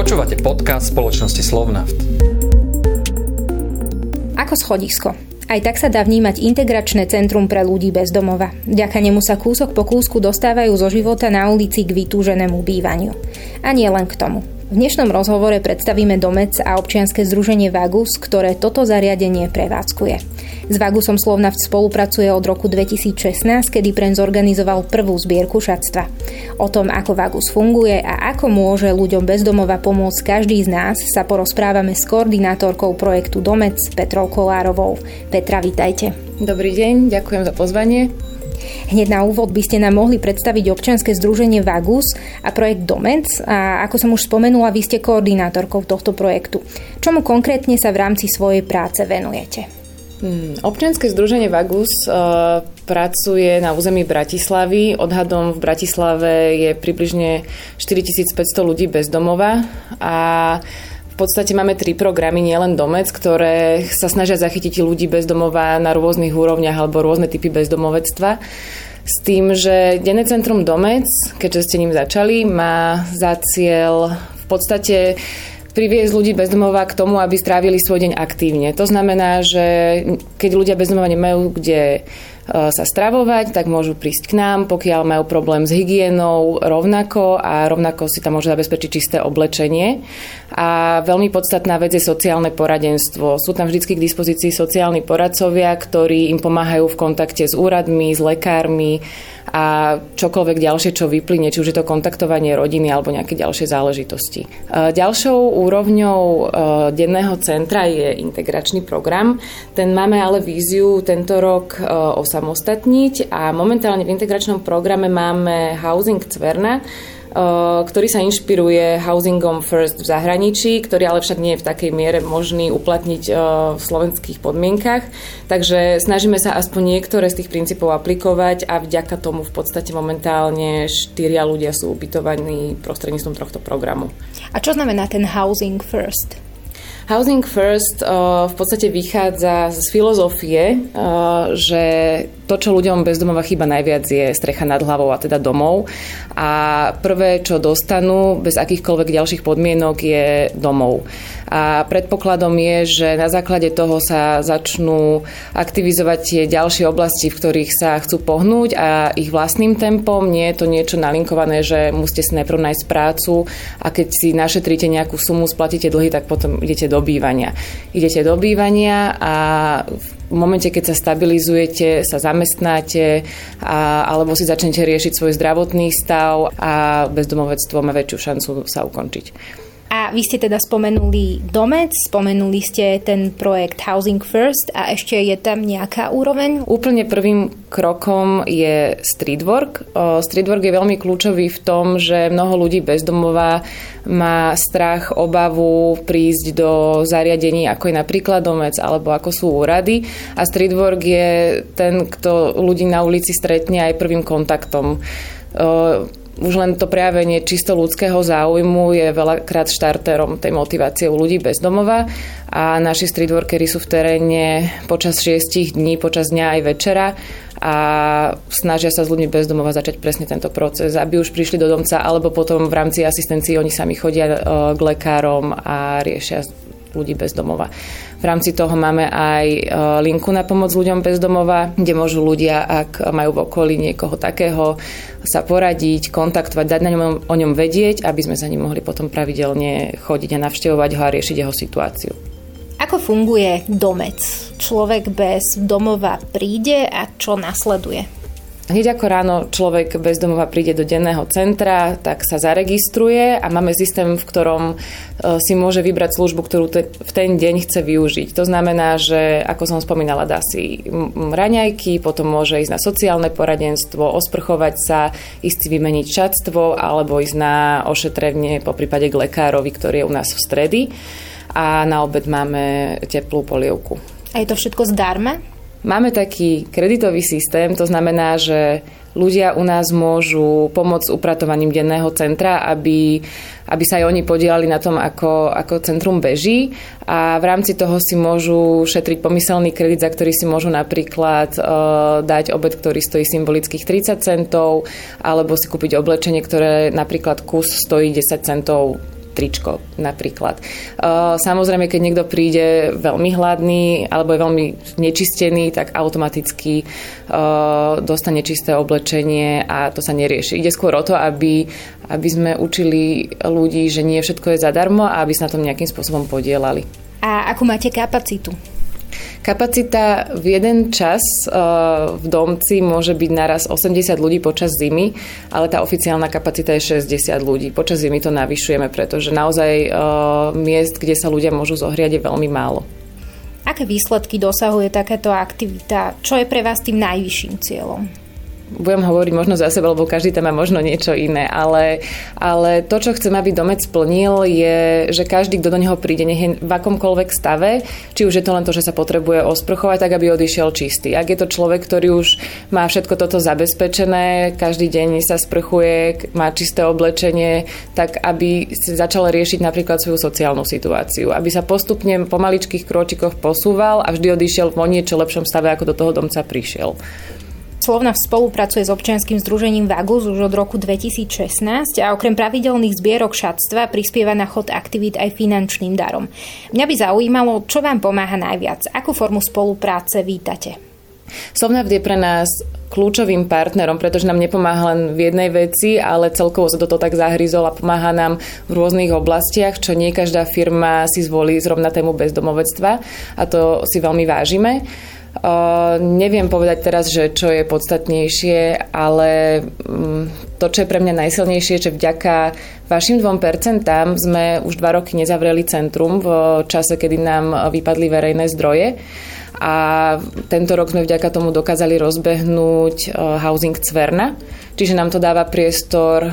Počúvate podcast spoločnosti Slovnaft. Ako schodisko. Aj tak sa dá vnímať integračné centrum pre ľudí bez domova. Vďaka nemu sa kúsok po kúsku dostávajú zo života na ulici k vytúženému bývaniu. A nie len k tomu. V dnešnom rozhovore predstavíme domec a občianske združenie Vagus, ktoré toto zariadenie prevádzkuje. S Vagusom Slovnaft spolupracuje od roku 2016, kedy preň zorganizoval prvú zbierku šatstva. O tom, ako Vagus funguje a ako môže ľuďom bez domova pomôcť každý z nás, sa porozprávame s koordinátorkou projektu Domec Petrou Kollárovou. Petra, vitajte. Dobrý deň, ďakujem za pozvanie. Hneď na úvod by ste nám mohli predstaviť občianske združenie Vagus a projekt Domec a ako som už spomenula, vy ste koordinátorkou tohto projektu. Čomu konkrétne sa v rámci svojej práce venujete? Občianske združenie Vagus pracuje na území Bratislavy. Odhadom v Bratislave je približne 4500 ľudí bez domova a v podstate máme 3 programy, nielen Domec, ktoré sa snažia zachytiť ľudí bez domova na rôznych úrovniach alebo rôzne typy bezdomovectva. S tým, že denné centrum Domec, keďže ste ním začali, má za cieľ v podstate priviesť ľudí bez domova k tomu, aby strávili svoj deň aktívne. To znamená, že keď ľudia bez domova nemajú kde sa stravovať, tak môžu prísť k nám, pokiaľ majú problém s hygienou rovnako si tam môže zabezpečiť čisté oblečenie. A veľmi podstatná vec je sociálne poradenstvo. Sú tam vždy k dispozícii sociálni poradcovia, ktorí im pomáhajú v kontakte s úradmi, s lekármi a čokoľvek ďalšie, čo vyplyne, či už je to kontaktovanie rodiny alebo nejaké ďalšie záležitosti. Ďalšou úrovňou denného centra je integračný program. Ten máme ale víziu tento rok osamostatniť a momentálne v integračnom programe máme Housing Cverna, ktorý sa inšpiruje Housingom First v zahraničí, ktorý ale však nie je v takej miere možný uplatniť v slovenských podmienkach. Takže snažíme sa aspoň niektoré z tých princípov aplikovať a vďaka tomu v podstate momentálne 4 ľudia sú ubytovaní prostredníctvom tohto programu. A čo znamená ten Housing First? Housing First v podstate vychádza z filozofie, že to, čo ľuďom bez domova chýba najviac, je strecha nad hlavou, a teda domov. A prvé, čo dostanú bez akýchkoľvek ďalších podmienok, je domov. A predpokladom je, že na základe toho sa začnú aktivizovať tie ďalšie oblasti, v ktorých sa chcú pohnúť a ich vlastným tempom. Nie je to niečo nalinkované, že musíte si najprv nájsť prácu a keď si našetríte nejakú sumu, splatíte dlhy, tak potom idete do bývania. Idete do bývania a v momente, keď sa stabilizujete, sa zamestnáte alebo si začnete riešiť svoj zdravotný stav a bezdomovectvo má väčšiu šancu sa ukončiť. A vy ste teda spomenuli Domec, spomenuli ste ten projekt Housing First a ešte je tam nejaká úroveň? Úplne prvým krokom je streetwork. Streetwork je veľmi kľúčový v tom, že mnoho ľudí bez domova má strach, obavu prísť do zariadení, ako je napríklad Domec alebo ako sú úrady. A streetwork je ten, kto ľudí na ulici stretne aj prvým kontaktom. Už len to prejavenie čisto ľudského záujmu je veľakrát štartérom tej motivácie u ľudí bez domova a naši streetworkery sú v teréne počas 6 dní, počas dňa aj večera a snažia sa s ľuďmi bez domova začať presne tento proces, aby už prišli do domca alebo potom v rámci asistencií oni sami chodia k lekárom a riešia ľudí bez domova. V rámci toho máme aj linku na pomoc ľuďom bez domova, kde môžu ľudia, ak majú v okolí niekoho takého, sa poradiť, kontaktovať, dať na ňom, o ňom vedieť, aby sme za ním mohli potom pravidelne chodiť a navštevovať ho a riešiť jeho situáciu. Ako funguje Domec? Človek bez domova príde a čo nasleduje? Hneď ako ráno človek bez domova príde do denného centra, tak sa zaregistruje a máme systém, v ktorom si môže vybrať službu, ktorú v ten deň chce využiť. To znamená, že ako som spomínala, dá si raňajky, potom môže ísť na sociálne poradenstvo, osprchovať sa, ísť si vymeniť šatstvo alebo ísť na ošetrenie, poprípade k lekárovi, ktorý je u nás v stredy. A na obed máme teplú polievku. A je to všetko zdarma? Máme taký kreditový systém, to znamená, že ľudia u nás môžu pomôcť s upratovaním denného centra, aby sa aj oni podielali na tom, ako centrum beží a v rámci toho si môžu šetriť pomyselný kredit, za ktorý si môžu napríklad dať obed, ktorý stojí symbolických 30 centov alebo si kúpiť oblečenie, ktoré napríklad kus stojí 10 centov. tričko napríklad. Samozrejme, keď niekto príde veľmi hladný alebo je veľmi nečistený, tak automaticky dostane čisté oblečenie a to sa nerieši. Ide skôr o to, aby sme učili ľudí, že nie všetko je zadarmo a aby sa na tom nejakým spôsobom podielali. A akú máte kapacitu? Kapacita v jeden čas v domci môže byť naraz 80 ľudí počas zimy, ale tá oficiálna kapacita je 60 ľudí. Počas zimy to navyšujeme, pretože naozaj miest, kde sa ľudia môžu zohriať, je veľmi málo. Aké výsledky dosahuje takáto aktivita? Čo je pre vás tým najvyšším cieľom? Budem hovoriť možno za seba, lebo každý tam má možno niečo iné, ale to, čo chcem, aby domec splnil, je, že každý, kto do neho príde, nech je v akomkoľvek stave, či už je to len to, že sa potrebuje osprchovať, tak aby odišiel čistý. Ak je to človek, ktorý už má všetko toto zabezpečené, každý deň sa sprchuje, má čisté oblečenie, tak aby si začal riešiť napríklad svoju sociálnu situáciu, aby sa postupne po maličkých krôčikoch posúval a vždy odišiel vo niečo lepšom stave, ako do toho domca prišiel. Slovnaft spolupracuje s občianskym združením Vagus už od roku 2016 a okrem pravidelných zbierok šatstva prispieva na chod aktivít aj finančným darom. Mňa by zaujímalo, čo vám pomáha najviac, akú formu spolupráce vítate. Slovnaft je pre nás kľúčovým partnerom, pretože nám nepomáha len v jednej veci, ale celkovo sa do toho tak zahryzol a pomáha nám v rôznych oblastiach, čo nie každá firma si zvolí zrovna tému bezdomovectva a to si veľmi vážime. Neviem povedať teraz, že čo je podstatnejšie, ale to, čo je pre mňa najsilnejšie, je, že vďaka vašim 2% sme už 2 roky nezavreli centrum v čase, kedy nám vypadli verejné zdroje a tento rok sme vďaka tomu dokázali rozbehnúť Housing Cverna, čiže nám to dáva priestor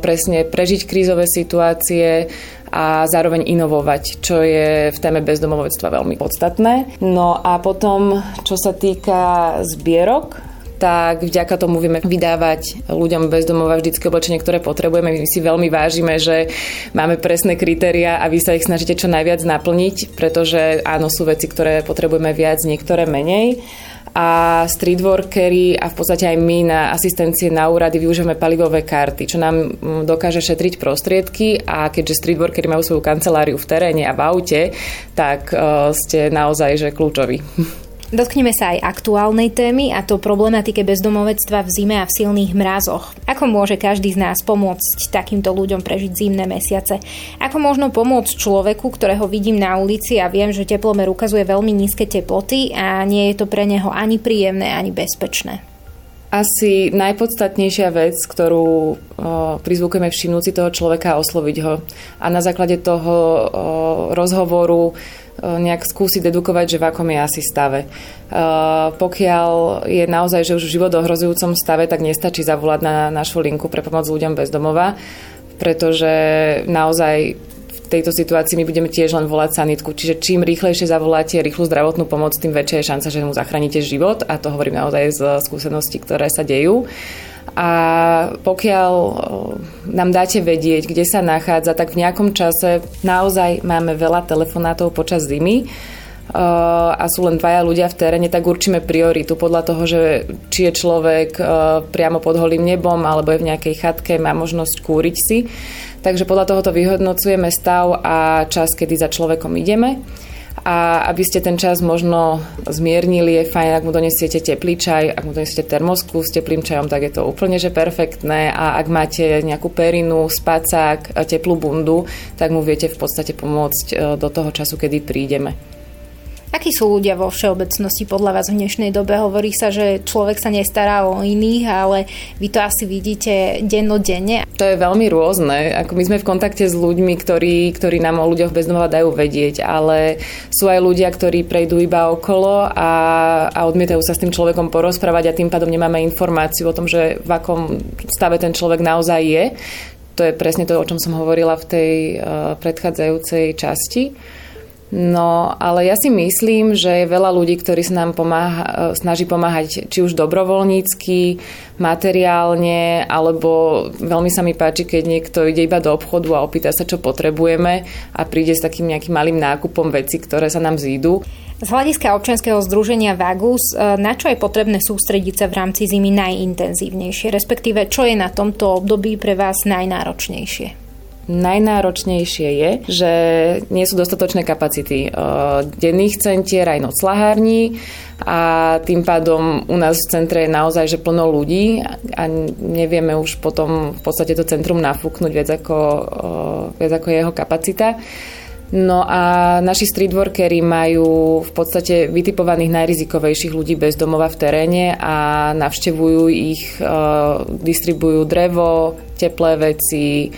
presne prežiť krízové situácie a zároveň inovovať, čo je v téme bezdomovectva veľmi podstatné. No a potom, čo sa týka zbierok, tak vďaka tomu vieme vydávať ľuďom bez domova vždycky oblečenie, ktoré potrebujeme. My si veľmi vážime, že máme presné kritériá a vy sa ich snažíte čo najviac naplniť, pretože áno, sú veci, ktoré potrebujeme viac, niektoré menej. A street workery a v podstate aj my na asistencie na úrady využívame palivové karty, čo nám dokáže šetriť prostriedky a keďže street workery majú svoju kanceláriu v teréne a v aute, tak ste naozaj že kľúčoví. Dotkneme sa aj aktuálnej témy, a to problematike bezdomovectva v zime a v silných mrazoch. Ako môže každý z nás pomôcť takýmto ľuďom prežiť zimné mesiace? Ako možno pomôcť človeku, ktorého vidím na ulici a viem, že teplomer ukazuje veľmi nízke teploty a nie je to pre neho ani príjemné, ani bezpečné? Asi najpodstatnejšia vec, ktorú prizvukujeme všimnúť si toho človeka a osloviť ho. A na základe toho rozhovoru nejak skúsiť dedukovať, že v akom je asi stave. Pokiaľ je naozaj, že už v život ohrozujúcom stave, tak nestačí zavolať na našu linku pre pomoc ľuďom bez domova, pretože naozaj v tejto situácii my budeme tiež len volať sanitku. Čiže čím rýchlejšie zavoláte rýchlu zdravotnú pomoc, tým väčšia je šanca, že mu zachránite život. A to hovorím naozaj z skúseností, ktoré sa dejú. A pokiaľ nám dáte vedieť, kde sa nachádza, tak v nejakom čase naozaj máme veľa telefonátov počas zimy a sú len 2 ľudia v teréne, tak určíme prioritu podľa toho, že či je človek priamo pod holým nebom alebo je v nejakej chatke, má možnosť kúriť si. Takže podľa tohoto vyhodnocujeme stav a čas, kedy za človekom ideme. A aby ste ten čas možno zmiernili, je fajn, ak mu donesiete teplý čaj, ak mu donesiete termosku s teplým čajom, tak je to úplne že perfektné a ak máte nejakú perinu, spacák, teplú bundu, tak mu viete v podstate pomôcť do toho času, kedy prídeme. Akí sú ľudia vo všeobecnosti podľa vás v dnešnej dobe? Hovorí sa, že človek sa nestará o iných, ale vy to asi vidíte dennodenne. To je veľmi rôzne. Ako my sme v kontakte s ľuďmi, ktorí nám o ľuďoch bez domova dajú vedieť, ale sú aj ľudia, ktorí prejdú iba okolo a odmietajú sa s tým človekom porozprávať a tým pádom nemáme informáciu o tom, že v akom stave ten človek naozaj je. To je presne to, o čom som hovorila v tej predchádzajúcej časti. No, ale ja si myslím, že je veľa ľudí, ktorí sa nám snaží pomáhať či už dobrovoľnícky, materiálne, alebo veľmi sa mi páči, keď niekto ide iba do obchodu a opýta sa, čo potrebujeme a príde s takým nejakým malým nákupom veci, ktoré sa nám zídu. Z hľadiska občianskeho združenia Vagus, na čo je potrebné sústrediť sa v rámci zimy najintenzívnejšie, respektíve čo je na tomto období pre vás najnáročnejšie? Najnáročnejšie je, že nie sú dostatočné kapacity denných centier aj noclahární a tým pádom u nás v centre je naozaj že plno ľudí a nevieme už potom v podstate to centrum nafúknuť viac ako jeho kapacita. No a naši street workery majú v podstate vytipovaných najrizikovejších ľudí bez domova v teréne a navštevujú ich, distribujú drevo, teplé veci.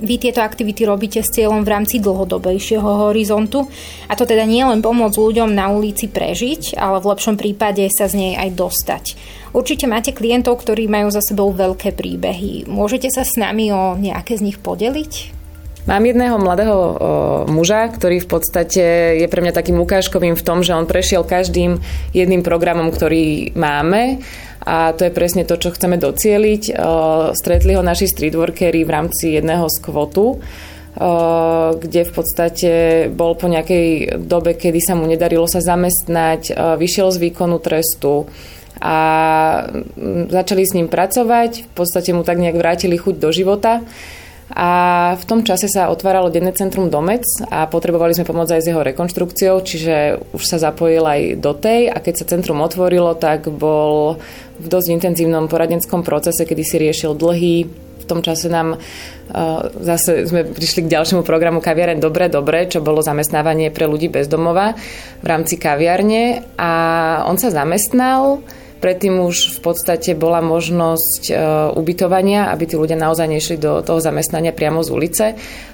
Vy tieto aktivity robíte s cieľom v rámci dlhodobejšieho horizontu a to teda nie len pomôcť ľuďom na ulici prežiť, ale v lepšom prípade sa z nej aj dostať. Určite máte klientov, ktorí majú za sebou veľké príbehy. Môžete sa s nami o nejaké z nich podeliť? Mám jedného mladého muža, ktorý v podstate je pre mňa takým ukážkovým v tom, že on prešiel každým jedným programom, ktorý máme a to je presne to, čo chceme docieliť. Stretli ho naši streetworkery v rámci jedného skvotu, kde v podstate bol po nejakej dobe, kedy sa mu nedarilo sa zamestnať, vyšiel z výkonu trestu a začali s ním pracovať. V podstate mu tak nejak vrátili chuť do života. A v tom čase sa otváralo denné centrum Domec a potrebovali sme pomôcť aj s jeho rekonštrukciou, čiže už sa zapojil aj do tej a keď sa centrum otvorilo, tak bol v dosť intenzívnom poradenskom procese, kedy si riešil dlhy. V tom čase nám zase sme prišli k ďalšiemu programu Kaviareň Dobre, čo bolo zamestnávanie pre ľudí bez domova v rámci kaviarne a on sa zamestnal. Predtým už v podstate bola možnosť ubytovania, aby tí ľudia naozaj nešli do toho zamestnania priamo z ulice.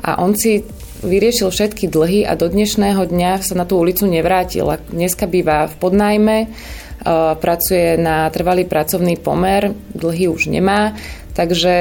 A on si vyriešil všetky dlhy a do dnešného dňa sa na tú ulicu nevrátil. A dneska býva v podnájme, pracuje na trvalý pracovný pomer, dlhy už nemá. Takže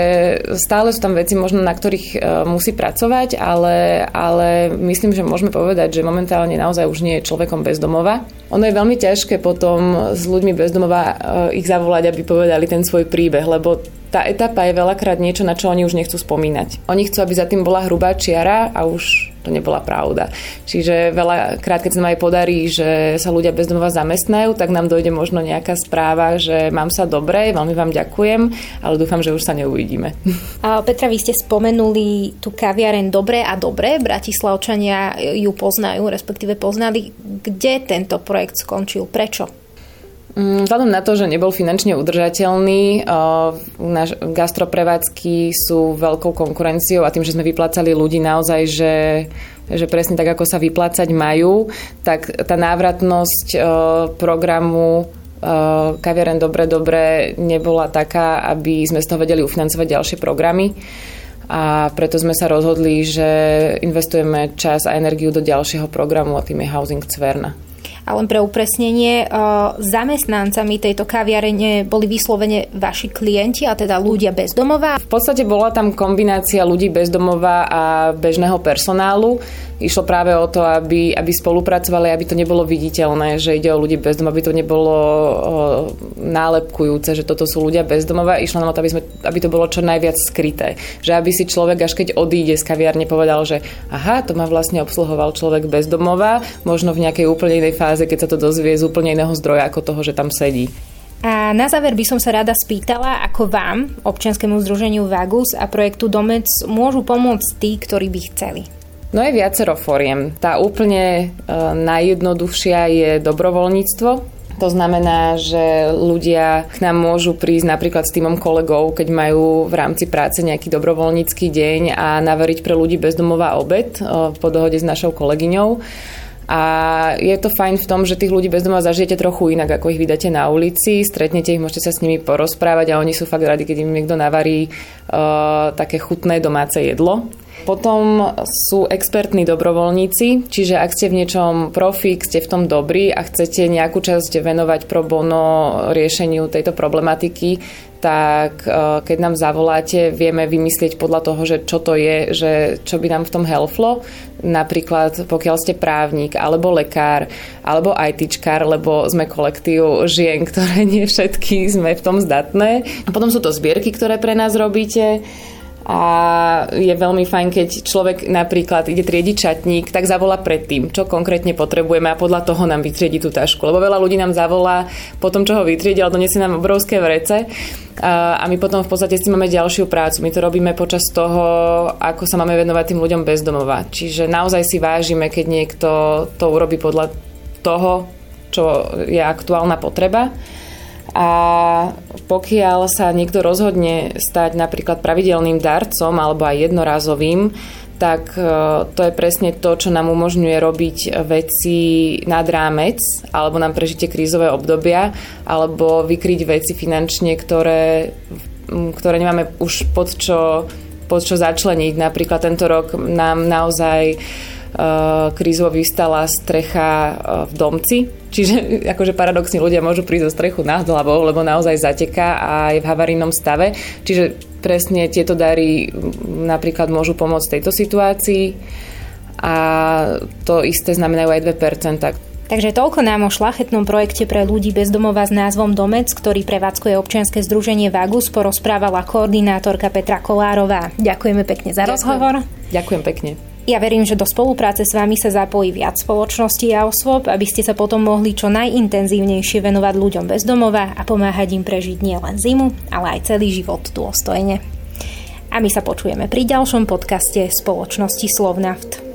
stále sú tam veci možno, na ktorých musí pracovať, ale myslím, že môžeme povedať, že momentálne naozaj už nie je človekom bez domova. Ono je veľmi ťažké potom s ľuďmi bez domova ich zavolať, aby povedali ten svoj príbeh, lebo tá etapa je veľakrát niečo, na čo oni už nechcú spomínať. Oni chcú, aby za tým bola hrubá čiara a už to nebola pravda. Čiže veľakrát, keď sa nám aj podarí, že sa ľudia bez domova zamestnajú, tak nám dojde možno nejaká správa, že mám sa dobre, veľmi vám ďakujem, ale dúfam, že už sa neuvidíme. Petra, vy ste spomenuli tú kaviareň Dobre. Bratislavčania ju poznajú, respektíve poznali. Kde tento projekt skončil? Prečo? Vzhľadom na to, že nebol finančne udržateľný, gastroprevádzky sú veľkou konkurenciou a tým, že sme vyplácali ľudí naozaj, že presne tak, ako sa vyplácať majú, tak tá návratnosť programu Kaviareň Dobre nebola taká, aby sme z toho vedeli ufinancovať ďalšie programy. A preto sme sa rozhodli, že investujeme čas a energiu do ďalšieho programu a tým je Housing Cverna. A len pre upresnenie, zamestnancami tejto kaviarene boli vyslovene vaši klienti, a teda ľudia bez domova. V podstate bola tam kombinácia ľudí bez domova a bežného personálu. Išlo práve o to, aby spolupracovali, aby to nebolo viditeľné, že ide o ľudí bez domova, aby to nebolo nálepkujúce, že toto sú ľudia bez domova. Išlo nám o to, aby to bolo čo najviac skryté. Že aby si človek, až keď odíde z kaviarne, povedal, že aha, to ma vlastne obsluhoval človek bez domova, možno v nejakej úplne inej fáze, keď sa to dozvie z úplne iného zdroja ako toho, že tam sedí. A na záver by som sa rada spýtala, ako vám, občianskemu združeniu Vagus a projektu Domec, môžu pomôcť tí, ktorí by chceli. No je viacero foriem. Tá úplne najjednoduchšia je dobrovoľníctvo. To znamená, že ľudia k nám môžu prísť napríklad s týmom kolegov, keď majú v rámci práce nejaký dobrovoľnícky deň a navariť pre ľudí bez domova obed po dohode s našou kolegyňou. A je to fajn v tom, že tých ľudí bez domova zažijete trochu inak, ako ich vydáte na ulici, stretnete ich, môžete sa s nimi porozprávať a oni sú fakt radi, keď im niekto navarí také chutné domáce jedlo. Potom sú expertní dobrovoľníci, čiže ak ste v niečom profík, ste v tom dobrí a chcete nejakú časť venovať pro bono riešeniu tejto problematiky, tak keď nám zavoláte, vieme vymyslieť podľa toho, že čo to je, že čo by nám v tom helplo. Napríklad pokiaľ ste právnik, alebo lekár, alebo ITčkár, lebo sme kolektív žien, ktoré nie všetky sme v tom zdatné. A potom sú to zbierky, ktoré pre nás robíte. A je veľmi fajn, keď človek napríklad ide triediť šatník, tak zavolá predtým, čo konkrétne potrebujeme a podľa toho nám vytriedi tú tašku. Lebo veľa ľudí nám zavolá po tom, čo ho vytriedi, ale donesie nám obrovské vrece a my potom v podstate s tým máme ďalšiu prácu. My to robíme počas toho, ako sa máme venovať tým ľuďom bez domova. Čiže naozaj si vážime, keď niekto to urobí podľa toho, čo je aktuálna potreba. A pokiaľ sa niekto rozhodne stať napríklad pravidelným darcom alebo aj jednorazovým, tak to je presne to, čo nám umožňuje robiť veci nad rámec, alebo nám prežitie krízové obdobia, alebo vykryť veci finančne, ktoré nemáme už pod čo začleniť. Napríklad tento rok nám naozaj krízovo vystala strecha v domci. Čiže akože paradoxne ľudia môžu prísť zo strechu nad hlavou, lebo naozaj zateká a je v havarijnom stave. Čiže presne tieto dary napríklad môžu pomôcť tejto situácii a to isté znamenajú aj 2%. Takže toľko nám o šľachetnom projekte pre ľudí bez domova s názvom Domec, ktorý prevádzkuje občianske združenie Vagus, porozprávala koordinátorka Petra Kollárová. Ďakujeme pekne za rozhovor. Ďakujem pekne. Ja verím, že do spolupráce s vami sa zapojí viac spoločností a osôb, aby ste sa potom mohli čo najintenzívnejšie venovať ľuďom bez domova a pomáhať im prežiť nielen zimu, ale aj celý život dôstojne. A my sa počujeme pri ďalšom podcaste spoločnosti Slovnaft.